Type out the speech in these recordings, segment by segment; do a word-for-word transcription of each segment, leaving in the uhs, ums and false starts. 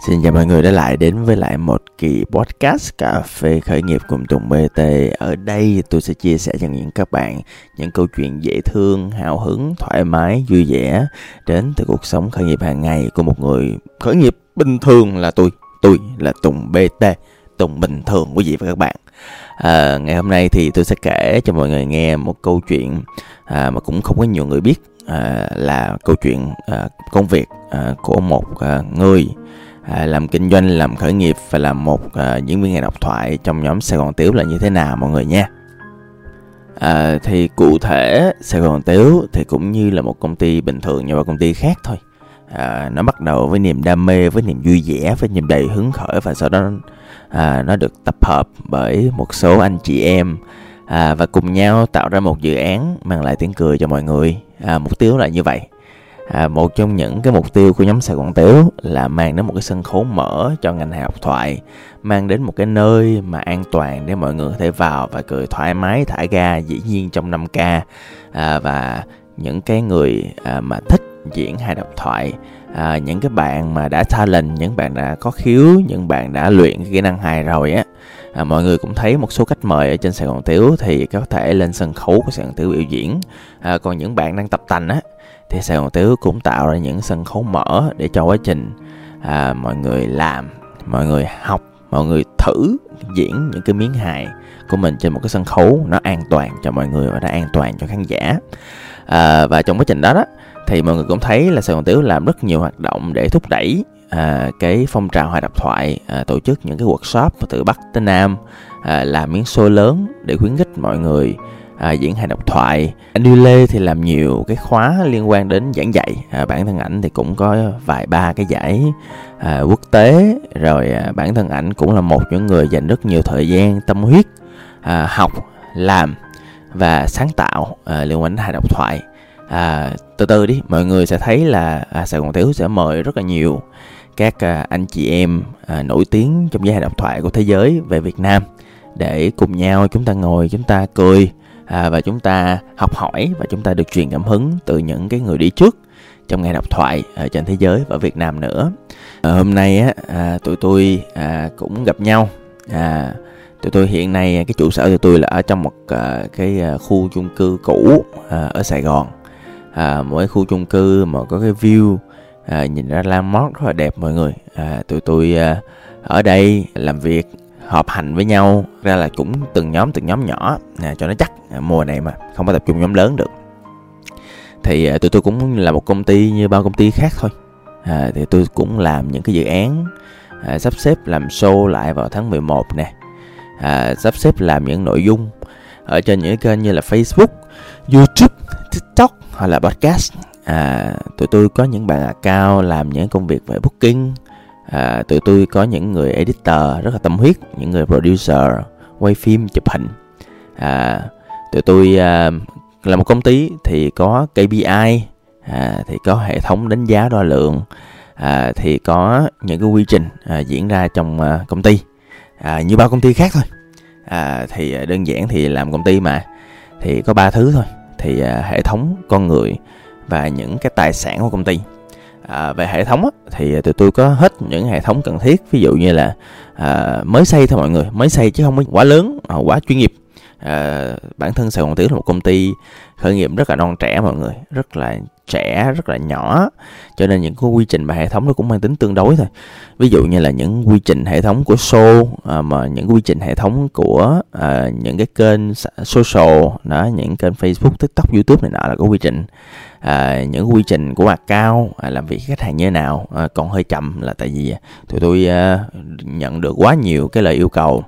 Xin chào mọi người đã lại đến với lại một kỳ podcast Cà phê khởi nghiệp cùng Tùng bê tê. Ở đây tôi sẽ chia sẻ cho những các bạn những câu chuyện dễ thương, hào hứng, thoải mái, vui vẻ đến từ cuộc sống khởi nghiệp hàng ngày của một người khởi nghiệp bình thường là tôi. Tôi là Tùng bê tê, Tùng bình thường quý vị và các bạn. À, ngày hôm nay thì tôi sẽ kể cho mọi người nghe một câu chuyện à, mà cũng không có nhiều người biết, à, là câu chuyện à, công việc à, của một à, người À, làm kinh doanh, làm khởi nghiệp và làm một à, diễn viên Hài Độc Thoại trong nhóm Sài Gòn Tiếu là như thế nào mọi người nha. À, thì cụ thể Sài Gòn Tiếu thì cũng như là một công ty bình thường như một công ty khác thôi. À, nó bắt đầu với niềm đam mê, với niềm vui vẻ, với niềm đầy hứng khởi, và sau đó à, nó được tập hợp bởi một số anh chị em à, và cùng nhau tạo ra một dự án mang lại tiếng cười cho mọi người. À, mục tiêu là như vậy. À, một trong những cái mục tiêu của nhóm Sài Gòn Tiếu là mang đến một cái sân khấu mở cho ngành Hài Độc Thoại, mang đến một cái nơi mà an toàn để mọi người có thể vào và cười thoải mái, thả ga, dĩ nhiên trong năm ca. À, và những cái người à, mà thích diễn Hài Độc Thoại, à, những cái bạn mà đã talent, những bạn đã có khiếu, những bạn đã luyện kỹ năng hài rồi á, à, mọi người cũng thấy một số khách mời ở trên Sài Gòn Tiếu thì có thể lên sân khấu của Sài Gòn Tiếu biểu diễn. À, còn những bạn đang tập tành á thì Sài Gòn Tiếu cũng tạo ra những sân khấu mở để cho quá trình à, mọi người làm, mọi người học, mọi người thử diễn những cái miếng hài của mình trên một cái sân khấu nó an toàn cho mọi người và nó an toàn cho khán giả. À, và trong quá trình đó, đó thì mọi người cũng thấy là Sài Gòn Tiếu làm rất nhiều hoạt động để thúc đẩy à, cái phong trào Hài Độc Thoại, à, tổ chức những cái workshop từ Bắc tới Nam, à, làm miếng show lớn để khuyến khích mọi người À, diễn Hài Độc Thoại. Anh Uy Lê thì làm nhiều cái khóa liên quan đến giảng dạy, à, bản thân ảnh thì cũng có vài ba cái giải à, quốc tế rồi. À, bản thân ảnh cũng là một những người dành rất nhiều thời gian, tâm huyết à, học, làm và sáng tạo à, liên quan đến Hài Độc Thoại. à, từ từ đi mọi người sẽ thấy là à, Sài Gòn Tiếu sẽ mời rất là nhiều các à, anh chị em à, nổi tiếng trong giới Hài Độc Thoại của thế giới về Việt Nam để cùng nhau chúng ta ngồi, chúng ta cười À, và chúng ta học hỏi và chúng ta được truyền cảm hứng từ những cái người đi trước trong Hài Độc Thoại à, trên thế giới và Việt Nam nữa. À, hôm nay á, à, tụi tôi à, cũng gặp nhau. À, tụi tôi hiện nay cái trụ sở tụi tôi là ở trong một à, cái khu chung cư cũ à, ở Sài Gòn. À, mỗi khu chung cư mà có cái view à, nhìn ra la mót rất là đẹp mọi người. À, tụi tôi à, ở đây làm việc, họp hành với nhau, ra là cũng từng nhóm từng nhóm nhỏ à, cho nó chắc. À, mùa này mà không có tập trung nhóm lớn được thì à, tụi tôi cũng là một công ty như bao công ty khác thôi. À, thì tôi cũng làm những cái dự án à, sắp xếp làm show lại vào tháng mười một nè, à, sắp xếp làm những nội dung ở trên những kênh như là Facebook, YouTube, TikTok hoặc là podcast. À, tụi tôi có những bạn account làm những công việc về booking. À, tụi tôi có những người editor rất là tâm huyết, những người producer quay phim, chụp hình. À, tụi tôi à, là một công ty thì có ca pê i, à, thì có hệ thống đánh giá đo lượng, à, thì có những cái quy trình à, diễn ra trong à, công ty à, như bao công ty khác thôi. À, thì đơn giản thì làm công ty mà thì có ba thứ thôi, thì à, hệ thống, con người và những cái tài sản của công ty. À, về hệ thống á, thì tụi tôi có hết những hệ thống cần thiết, ví dụ như là à, mới xây thôi mọi người, mới xây chứ không có quá lớn, quá chuyên nghiệp. À, bản thân Sài Gòn Tiếu là một công ty khởi nghiệp rất là non trẻ mọi người, rất là trẻ, rất là nhỏ, cho nên những cái quy trình và hệ thống nó cũng mang tính tương đối thôi. Ví dụ như là những quy trình hệ thống của show, à, mà những quy trình hệ thống của à, những cái kênh social đó, những kênh Facebook, TikTok, YouTube này nọ là có quy trình. À, những quy trình của account à, làm việc với khách hàng như thế nào à, còn hơi chậm là tại vì tụi tôi à, nhận được quá nhiều cái lời yêu cầu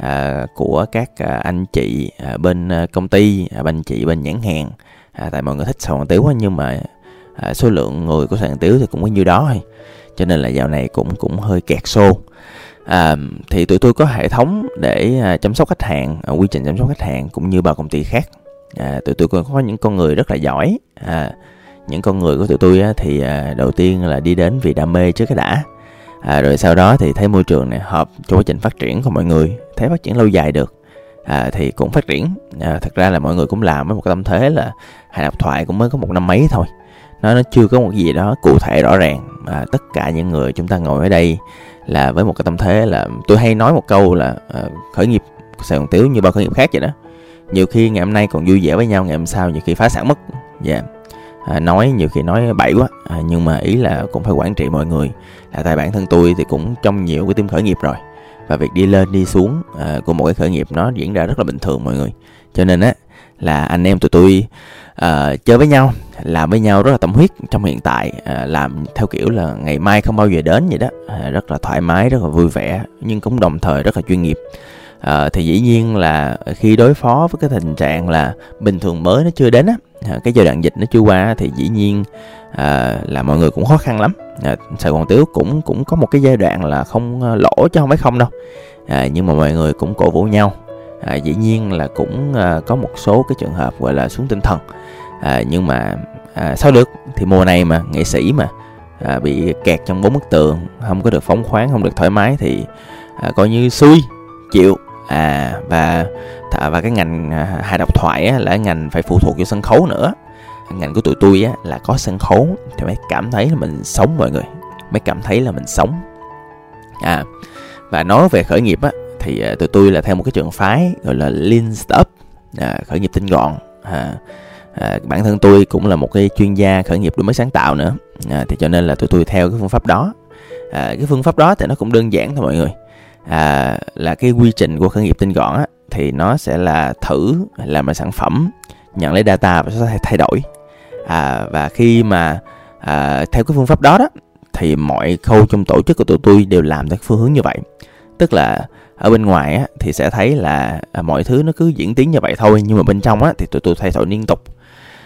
À, của các à, anh chị à, bên à, công ty, à, bên chị bên nhãn hàng. À, tại mọi người thích Sài Gòn Tiếu á, nhưng mà à, số lượng người của Sài Gòn Tiếu thì cũng có nhiêu đó thôi, cho nên là dạo này cũng cũng hơi kẹt xô. À, thì tụi tôi có hệ thống để à, chăm sóc khách hàng, à, quy trình chăm sóc khách hàng cũng như bao công ty khác. À, tụi tôi còn có những con người rất là giỏi. À, những con người của tụi tôi á, thì à, đầu tiên là đi đến vì đam mê trước cái đã. À, rồi sau đó thì thấy môi trường này hợp cho quá trình phát triển của mọi người, thấy phát triển lâu dài được à, thì cũng phát triển. À, thật ra là mọi người cũng làm với một cái tâm thế là Hài Độc Thoại cũng mới có một năm mấy thôi, nó nó chưa có một gì đó cụ thể rõ ràng, à, tất cả những người chúng ta ngồi ở đây là với một cái tâm thế là tôi hay nói một câu là à, khởi nghiệp Sài Gòn Tiếu như bao khởi nghiệp khác vậy đó. Nhiều khi ngày hôm nay còn vui vẻ với nhau, ngày hôm sau nhiều khi phá sản mất. Dạ yeah. À, nói nhiều khi nói bậy quá à, nhưng mà ý là cũng phải quản trị mọi người là tại bản thân tôi thì cũng trong nhiều cái team khởi nghiệp rồi, và việc đi lên đi xuống à, của một cái khởi nghiệp nó diễn ra rất là bình thường mọi người. Cho nên á là anh em tụi tôi à, chơi với nhau, làm với nhau rất là tâm huyết trong hiện tại, à, làm theo kiểu là ngày mai không bao giờ đến vậy đó, à, rất là thoải mái, rất là vui vẻ, nhưng cũng đồng thời rất là chuyên nghiệp. À, thì dĩ nhiên là khi đối phó với cái tình trạng là bình thường mới nó chưa đến á, cái giai đoạn dịch nó chưa qua, thì dĩ nhiên à, là mọi người cũng khó khăn lắm. à, Sài Gòn Tiếu cũng cũng có một cái giai đoạn là không lỗ chứ không phải không đâu, à, nhưng mà mọi người cũng cổ vũ nhau. à, Dĩ nhiên là cũng à, có một số cái trường hợp gọi là xuống tinh thần, à, nhưng mà à, sao được, thì mùa này mà nghệ sĩ mà à, bị kẹt trong bốn bức tường, không có được phóng khoáng, không được thoải mái thì à, coi như xui chịu. À, và, và cái ngành à, hài độc thoại á, là ngành phải phụ thuộc vô sân khấu nữa. Ngành của tụi tôi á, là có sân khấu thì mới cảm thấy là mình sống mọi người, mới cảm thấy là mình sống. à, Và nói về khởi nghiệp á, thì à, tụi tôi là theo một cái trường phái gọi là Lean Startup, à, khởi nghiệp tinh gọn. à, à, Bản thân tôi cũng là một cái chuyên gia khởi nghiệp đổi mới sáng tạo nữa, à, thì cho nên là tụi tôi theo cái phương pháp đó. à, Cái phương pháp đó thì nó cũng đơn giản thôi mọi người. À, là cái quy trình của khởi nghiệp tinh gọn á, thì nó sẽ là thử làm ra sản phẩm, nhận lấy data và sẽ thay đổi. à, Và khi mà à, theo cái phương pháp đó đó thì mọi khâu trong tổ chức của tụi tôi đều làm theo phương hướng như vậy. Tức là ở bên ngoài á, thì sẽ thấy là mọi thứ nó cứ diễn tiến như vậy thôi, nhưng mà bên trong á, thì tụi tôi thay đổi liên tục.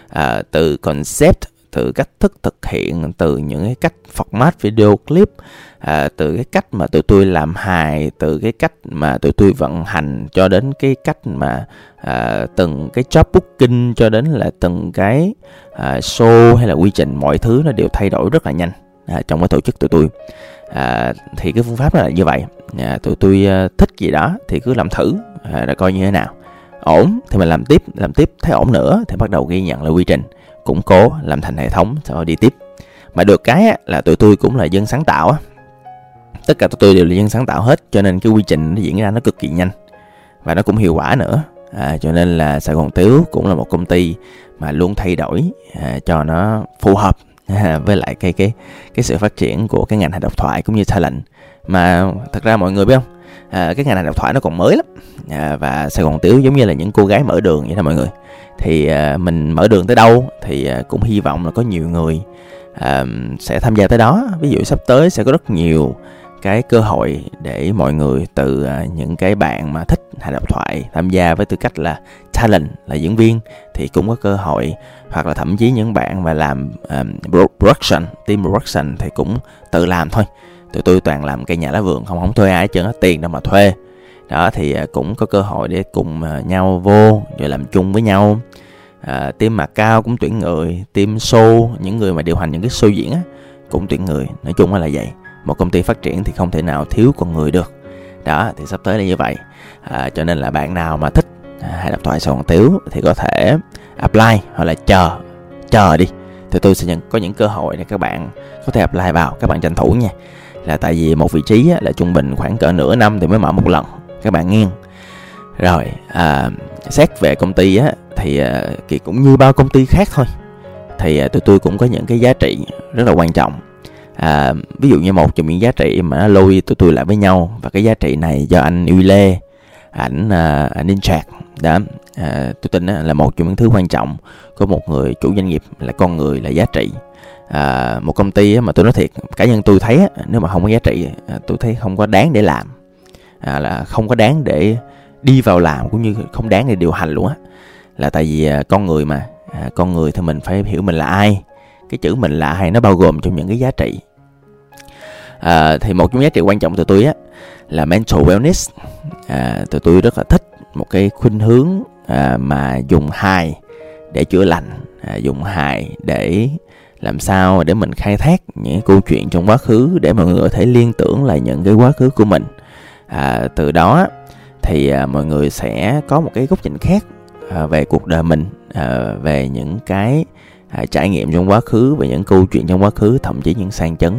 à, Từ concept, từ cách thức thực hiện, từ những cái cách format video clip, à, từ cái cách mà tụi tôi làm hài, từ cái cách mà tụi tôi vận hành, cho đến cái cách mà à, từng cái job booking, cho đến là từng cái à, show hay là quy trình, mọi thứ nó đều thay đổi rất là nhanh à, trong cái tổ chức tụi tôi. à, Thì cái phương pháp là như vậy. à, Tụi tôi à, thích gì đó thì cứ làm thử à, rồi coi như thế nào. Ổn thì mình làm tiếp, làm tiếp thấy ổn nữa thì bắt đầu ghi nhận lại quy trình, củng cố, làm thành hệ thống rồi đi tiếp. Mà được cái là tụi tôi cũng là dân sáng tạo á, tất cả tụi tôi đều là dân sáng tạo hết, cho nên cái quy trình nó diễn ra nó cực kỳ nhanh và nó cũng hiệu quả nữa. à, Cho nên là Sài Gòn Tiếu cũng là một công ty mà luôn thay đổi à, cho nó phù hợp à, với lại cái cái cái sự phát triển của cái ngành hài độc thoại cũng như talent. Mà thật ra mọi người biết không, à, cái ngành hài độc thoại nó còn mới lắm, à, và Sài Gòn Tiếu giống như là những cô gái mở đường vậy đó mọi người. Thì à, mình mở đường tới đâu thì à, cũng hy vọng là có nhiều người à, sẽ tham gia tới đó. Ví dụ sắp tới sẽ có rất nhiều cái cơ hội để mọi người từ à, những cái bạn mà thích hài độc thoại tham gia với tư cách là talent, là diễn viên thì cũng có cơ hội, hoặc là thậm chí những bạn mà làm à, production, team production thì cũng tự làm thôi. Tụi tôi toàn làm cây nhà lá vườn, không không thuê ai hết trơn á, tiền đâu mà thuê. Đó thì cũng có cơ hội để cùng nhau vô rồi làm chung với nhau. à, Team Macau cũng tuyển người, team show, những người mà điều hành những cái show diễn á, cũng tuyển người. Nói chung là vậy, một công ty phát triển thì không thể nào thiếu con người được. Đó thì sắp tới là như vậy. à, Cho nên là bạn nào mà thích hài độc thoại Sài Gòn Tiếu thì có thể apply, hoặc là chờ Chờ đi thì tôi sẽ nhận, có những cơ hội để các bạn có thể apply vào. Các bạn tranh thủ nha, là tại vì một vị trí á, là trung bình khoảng cỡ nửa năm thì mới mở một lần, các bạn nghe. Rồi à, xét về công ty á, thì à, Kiệt cũng như bao công ty khác thôi, thì à, tụi tôi cũng có những cái giá trị rất là quan trọng. à, Ví dụ như một trong những giá trị mà nó lôi tụi tôi lại với nhau, và cái giá trị này do anh Uy Lê, ảnh à, Ninh Trạc Đã à, tôi tin á, là một trong những thứ quan trọng của một người chủ doanh nghiệp là con người, là giá trị. À, một công ty mà tôi nói thiệt, cá nhân tôi thấy nếu mà không có giá trị tôi thấy không có đáng để làm, à, là không có đáng để đi vào làm, cũng như không đáng để điều hành luôn á. Là tại vì con người mà, à, con người thì mình phải hiểu mình là ai, cái chữ mình là ai nó bao gồm trong những cái giá trị. à, Thì một trong giá trị quan trọng của tụi tôi á là mental wellness. à, Tụi tôi rất là thích một cái khuynh hướng à, mà dùng hài để chữa lành, à, dùng hài để làm sao để mình khai thác những câu chuyện trong quá khứ để mọi người có thể liên tưởng lại những cái quá khứ của mình. à, Từ đó thì à, mọi người sẽ có một cái góc nhìn khác à, về cuộc đời mình, à, về những cái à, trải nghiệm trong quá khứ và những câu chuyện trong quá khứ, thậm chí những sang chấn.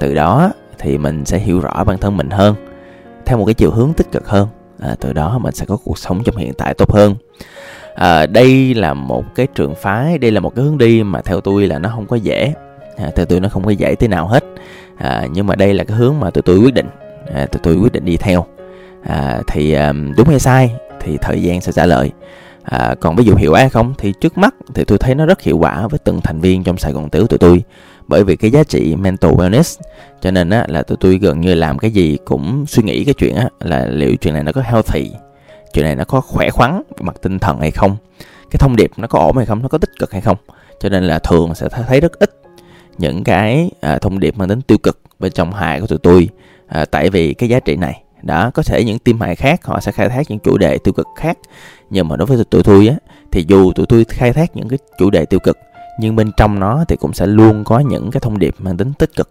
Từ đó thì mình sẽ hiểu rõ bản thân mình hơn theo một cái chiều hướng tích cực hơn. À, từ đó mình sẽ có cuộc sống trong hiện tại tốt hơn. À, đây là một cái trường phái, đây là một cái hướng đi mà theo tôi là nó không có dễ. À, theo tôi nó không có dễ thế nào hết. À, nhưng mà đây là cái hướng mà tụi tôi quyết định, à, tụi tôi quyết định đi theo. À, thì à, đúng hay sai thì thời gian sẽ trả lời. À, còn ví dụ hiệu quả hay không thì trước mắt thì tôi thấy nó rất hiệu quả với từng thành viên trong Sài Gòn Tiếu tụi tôi, bởi vì cái giá trị mental wellness, cho nên á, là tụi tôi gần như làm cái gì cũng suy nghĩ cái chuyện á, là liệu chuyện này nó có healthy, chuyện này nó có khỏe khoắn mặt tinh thần hay không, cái thông điệp nó có ổn hay không, nó có tích cực hay không. Cho nên là thường sẽ thấy rất ít những cái à, thông điệp mang tính tiêu cực bên trong hài của tụi tôi, à, tại vì cái giá trị này đó. Có thể những team hài khác họ sẽ khai thác những chủ đề tiêu cực khác, nhưng mà đối với tụi tôi á, thì dù tụi tôi khai thác những cái chủ đề tiêu cực nhưng bên trong nó thì cũng sẽ luôn có những cái thông điệp mang tính tích cực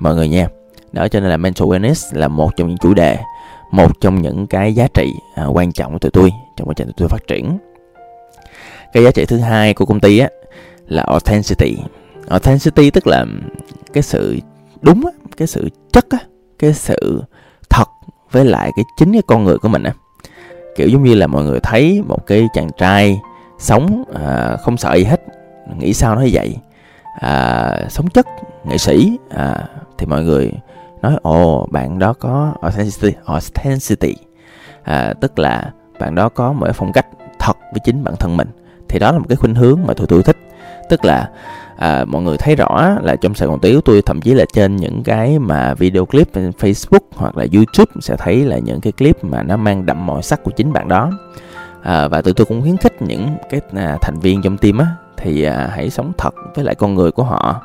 mọi người nha. Đó, cho nên là mental wellness là một trong những chủ đề, một trong những cái giá trị à, quan trọng của tụi tôi trong quá trình tụi tôi phát triển. Cái giá trị thứ hai của công ty á, là authenticity. Authenticity tức là cái sự đúng á, cái sự chất á, cái sự thật với lại cái chính cái con người của mình á. Kiểu giống như là mọi người thấy một cái chàng trai sống à, không sợ gì hết, nghĩ sao nói vậy, à, sống chất, nghệ sĩ, à, thì mọi người nói ồ bạn đó có authenticity, authenticity. À, tức là bạn đó có một phong cách thật với chính bản thân mình. Thì đó là một cái khuynh hướng mà tụi tôi thích. Tức là à, mọi người thấy rõ là trong Sài Gòn Tiếu tôi, thậm chí là trên những cái mà video clip trên Facebook hoặc là YouTube sẽ thấy là những cái clip mà nó mang đậm màu sắc của chính bạn đó. À, và tụi tôi cũng khuyến khích những cái à, thành viên trong team á, thì à, hãy sống thật với lại con người của họ,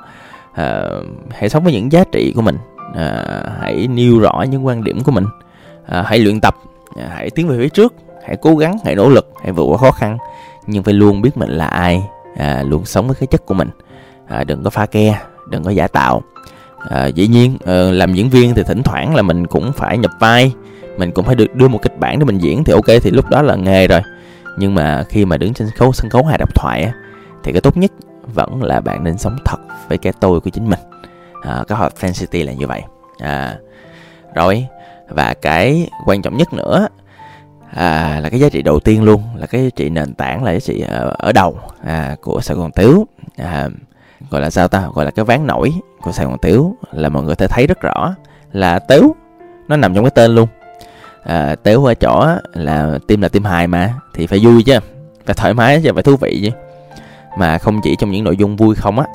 à, hãy sống với những giá trị của mình, à, hãy nêu rõ những quan điểm của mình, à, hãy luyện tập, à, hãy tiến về phía trước, hãy cố gắng, hãy nỗ lực, hãy vượt qua khó khăn, nhưng phải luôn biết mình là ai, à, luôn sống với cái chất của mình, à, đừng có pha ke, đừng có giả tạo. À, dĩ nhiên à, làm diễn viên thì thỉnh thoảng là mình cũng phải nhập vai, mình cũng phải được đưa một kịch bản để mình diễn thì ok, thì lúc đó là nghề rồi. Nhưng mà khi mà đứng trên sân khấu sân khấu hài độc thoại á, thì cái tốt nhất vẫn là bạn nên sống thật với cái tôi của chính mình. À, cái hot fantasy là như vậy. À, rồi, và cái quan trọng nhất nữa à, là cái giá trị đầu tiên luôn, là cái giá trị nền tảng, là giá trị ở, ở đầu à, của Sài Gòn Tiếu. À, gọi là sao ta? Gọi là cái ván nổi của Sài Gòn Tiếu, là mọi người có thể thấy rất rõ là Tiếu nó nằm trong cái tên luôn. À, Tiếu ở chỗ là team là team hài mà, thì phải vui chứ, phải thoải mái chứ, phải thú vị chứ. Mà không chỉ trong những nội dung vui không á,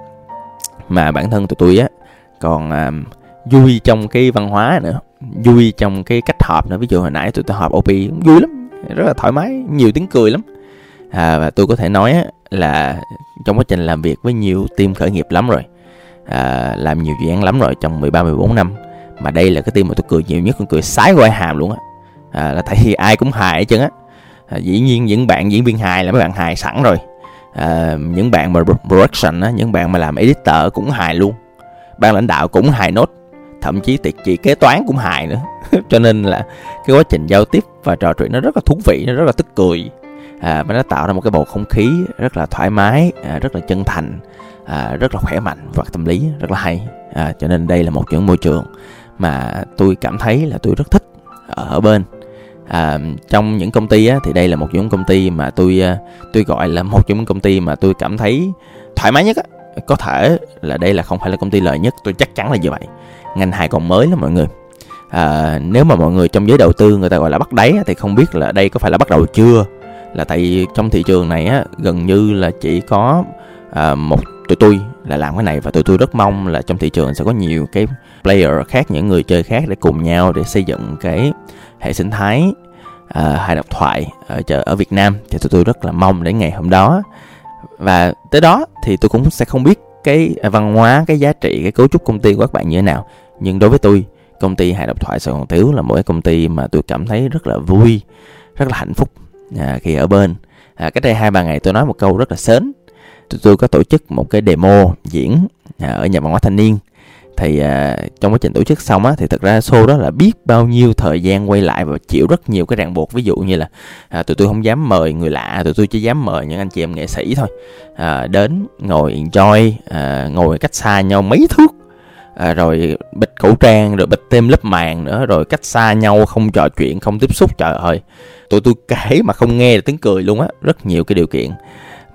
mà bản thân tụi tôi á còn à, vui trong cái văn hóa nữa, vui trong cái cách họp nữa. Ví dụ hồi nãy tụi tôi họp o pê cũng vui lắm, rất là thoải mái, nhiều tiếng cười lắm. À, và tôi có thể nói á, là trong quá trình làm việc với nhiều team khởi nghiệp lắm rồi, à, làm nhiều dự án lắm rồi trong mười ba mười bốn năm, mà đây là cái team mà tôi cười nhiều nhất, còn cười sái quai hàm luôn á. À, là tại vì ai cũng hài hết trơn á. À, dĩ nhiên những bạn diễn viên hài là mấy bạn hài sẵn rồi. À, những bạn mà production á, những bạn mà làm editor cũng hài luôn, ban lãnh đạo cũng hài nốt, thậm chí tiệc chị kế toán cũng hài nữa. Cho nên là cái quá trình giao tiếp và trò chuyện nó rất là thú vị, nó rất là tức cười, à, và nó tạo ra một cái bầu không khí rất là thoải mái, à, rất là chân thành, à, rất là khỏe mạnh và tâm lý rất là hay. À, cho nên đây là một những môi trường mà tôi cảm thấy là tôi rất thích ở bên. À, trong những công ty á, thì đây là một trong những công ty mà tôi tôi gọi là một trong những công ty mà tôi cảm thấy thoải mái nhất á. Có thể là đây là không phải là công ty lợi nhất, tôi chắc chắn là như vậy. Ngành hài còn mới lắm mọi người. À, nếu mà mọi người trong giới đầu tư người ta gọi là bắt đáy á, thì không biết là đây có phải là bắt đầu chưa. Là tại vì trong thị trường này á, gần như là chỉ có à, một tụi tôi là làm cái này, và tụi tôi rất mong là trong thị trường sẽ có nhiều cái player khác, những người chơi khác để cùng nhau để xây dựng cái hệ sinh thái à, hài độc thoại ở, ở Việt Nam. Thì tụi tôi rất là mong đến ngày hôm đó. Và tới đó thì tôi cũng sẽ không biết cái văn hóa, cái giá trị, cái cấu trúc công ty của các bạn như thế nào. Nhưng đối với tôi, công ty hài độc thoại Sài Gòn Tiếu là một cái công ty mà tôi cảm thấy rất là vui, rất là hạnh phúc à, khi ở bên. à, Cách đây hai ba ngày tôi nói một câu rất là sến. Tôi có tổ chức một cái demo diễn à, ở Nhà Văn Hóa Thanh Niên. Thì à, trong quá trình tổ chức xong á, thì thật ra show đó là biết bao nhiêu thời gian quay lại và chịu rất nhiều cái ràng buộc. Ví dụ như là à, tụi tôi không dám mời người lạ, tụi tôi chỉ dám mời những anh chị em nghệ sĩ thôi, à, đến ngồi enjoy, à, ngồi cách xa nhau mấy thước, à, rồi bịt khẩu trang, rồi bịt thêm lớp màng nữa, rồi cách xa nhau, không trò chuyện, không tiếp xúc. Trời ơi, tụi tôi kể mà không nghe được tiếng cười luôn á. Rất nhiều cái điều kiện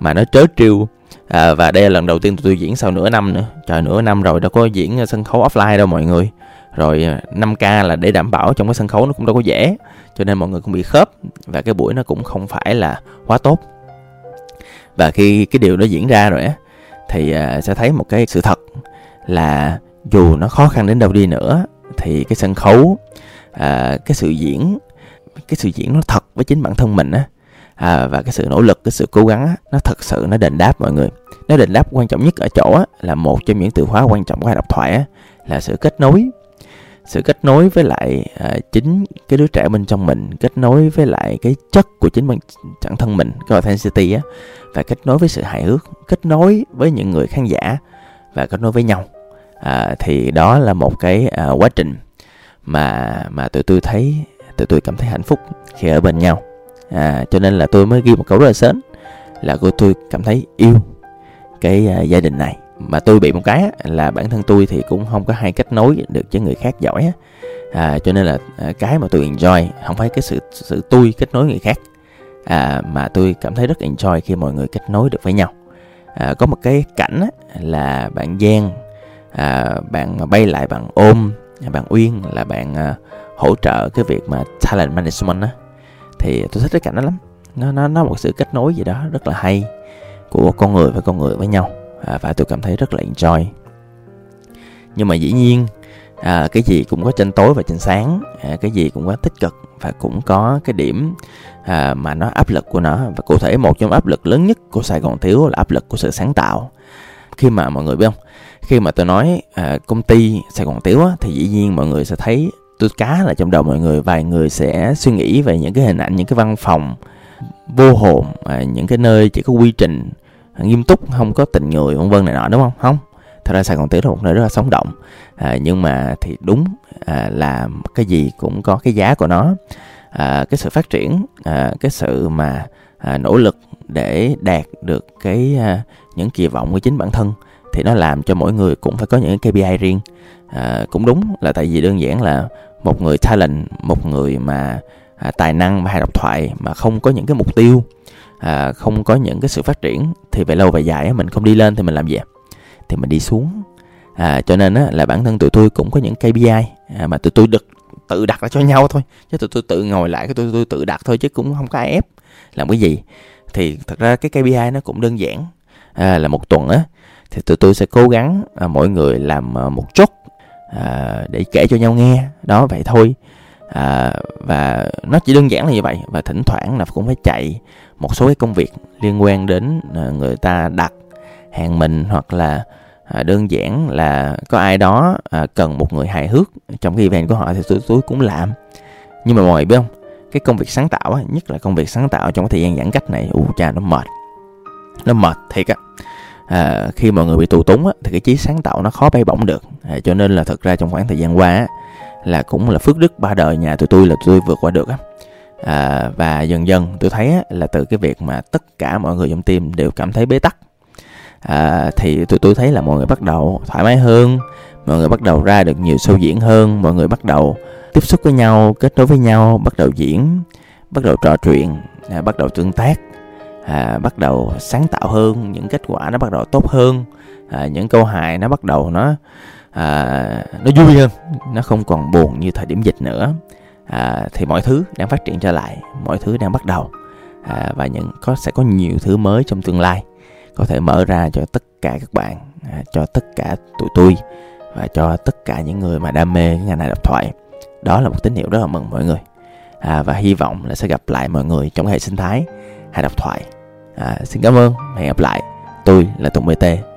mà nó trớ trêu. À, và đây là lần đầu tiên tụi tôi diễn sau nửa năm nữa. Trời, nửa năm rồi đâu có diễn sân khấu offline đâu mọi người. Rồi năm ca là để đảm bảo trong cái sân khấu nó cũng đâu có dễ, cho nên mọi người cũng bị khớp và cái buổi nó cũng không phải là quá tốt. Và khi cái điều đó diễn ra rồi á, thì sẽ thấy một cái sự thật là dù nó khó khăn đến đâu đi nữa thì cái sân khấu, à, cái sự diễn, cái sự diễn nó thật với chính bản thân mình á. À, và cái sự nỗ lực, cái sự cố gắng á, nó thật sự nó đền đáp mọi người. Nó đền đáp quan trọng nhất ở chỗ á, là một trong những từ khóa quan trọng của Hài Độc Thoại á, là sự kết nối. Sự kết nối với lại à, chính cái đứa trẻ bên trong mình, kết nối với lại cái chất của chính bản thân mình, cái authenticity á, và kết nối với sự hài hước, kết nối với những người khán giả và kết nối với nhau. À, thì đó là một cái à, quá trình mà mà tụi tôi thấy, tụi tôi cảm thấy hạnh phúc khi ở bên nhau. À, cho nên là tôi mới ghi một câu rất là sến là của tôi cảm thấy yêu cái à, gia đình này. Mà tôi bị một cái á, là bản thân tôi thì cũng không có hay kết nối được với người khác giỏi á. À, cho nên là à, cái mà tôi enjoy không phải cái sự sự tôi kết nối người khác, à, mà tôi cảm thấy rất enjoy khi mọi người kết nối được với nhau. À, có một cái cảnh á, là bạn Giang, à, bạn bay lại, bạn ôm bạn Uyên là bạn à, hỗ trợ cái việc mà talent management á. Thì tôi thích cái cảnh đó lắm. Nó nó nó một sự kết nối gì đó rất là hay của con người với con người với nhau, à, và tôi cảm thấy rất là enjoy. Nhưng mà dĩ nhiên à, cái gì cũng có trên tối và trên sáng, à, cái gì cũng có tích cực và cũng có cái điểm à, mà nó áp lực của nó. Và cụ thể một trong áp lực lớn nhất của Sài Gòn Tiếu là áp lực của sự sáng tạo. Khi mà mọi người biết không, khi mà tôi nói à, công ty Sài Gòn Tiếu á, thì dĩ nhiên mọi người sẽ thấy tôi cá là trong đầu mọi người, vài người sẽ suy nghĩ về những cái hình ảnh, những cái văn phòng vô hồn, à, những cái nơi chỉ có quy trình nghiêm túc, không có tình người vân vân này nọ, đúng không? Không, thật ra Sài Gòn Tiếu là một nơi rất là sống động, à, nhưng mà thì đúng à, là cái gì cũng có cái giá của nó, à, cái sự phát triển, à, cái sự mà à, nỗ lực để đạt được cái à, những kỳ vọng của chính bản thân thì nó làm cho mỗi người cũng phải có những ca pê i riêng. À, cũng đúng là tại vì đơn giản là một người talent, một người mà à, tài năng và Hài Độc Thoại mà không có những cái mục tiêu, à, không có những cái sự phát triển thì về lâu về dài mình không đi lên thì mình làm gì? Thì mình đi xuống. À, cho nên á, là bản thân tụi tôi cũng có những ca pê i à, mà tụi tôi được tự đặt ra cho nhau thôi, chứ tụi tôi tự ngồi lại cái tụi tôi tự đặt thôi chứ cũng không có ai ép làm cái gì. Thì thật ra cái ca pê i nó cũng đơn giản, à, là một tuần á thì tụi tôi sẽ cố gắng à, mỗi người làm à, một chút à, để kể cho nhau nghe đó, vậy thôi. À, và nó chỉ đơn giản là như vậy. Và thỉnh thoảng là cũng phải chạy một số cái công việc liên quan đến à, người ta đặt hàng mình, hoặc là à, đơn giản là có ai đó à, cần một người hài hước trong cái event của họ thì tụi tôi cũng làm. Nhưng mà mọi người biết không, cái công việc sáng tạo á, nhất là công việc sáng tạo trong cái thời gian giãn cách này, u cha nó mệt, nó mệt thiệt á. À, khi mọi người bị tù túng á, thì cái trí sáng tạo nó khó bay bổng được, à, cho nên là thật ra trong khoảng thời gian qua á, là cũng là phước đức ba đời nhà tụi tôi là tụi tôi vượt qua được á. À, và dần dần tôi thấy á, là từ cái việc mà tất cả mọi người trong team đều cảm thấy bế tắc, à, thì tụi tôi thấy là mọi người bắt đầu thoải mái hơn, mọi người bắt đầu ra được nhiều show diễn hơn, mọi người bắt đầu tiếp xúc với nhau, kết nối với nhau, bắt đầu diễn, bắt đầu trò chuyện, à, bắt đầu tương tác. À, bắt đầu sáng tạo hơn, những kết quả nó bắt đầu tốt hơn, à, những câu hài nó bắt đầu nó à, nó vui hơn, nó không còn buồn như thời điểm dịch nữa. À, thì mọi thứ đang phát triển trở lại, mọi thứ đang bắt đầu, à, và những có sẽ có nhiều thứ mới trong tương lai có thể mở ra cho tất cả các bạn, à, cho tất cả tụi tôi và cho tất cả những người mà đam mê cái ngành Hài Độc Thoại. Đó là một tín hiệu rất là mừng mọi người, à, và hy vọng là sẽ gặp lại mọi người trong hệ sinh thái Hài Độc Thoại. À, xin cảm ơn, hẹn gặp lại. Tôi là Tùng bê tê.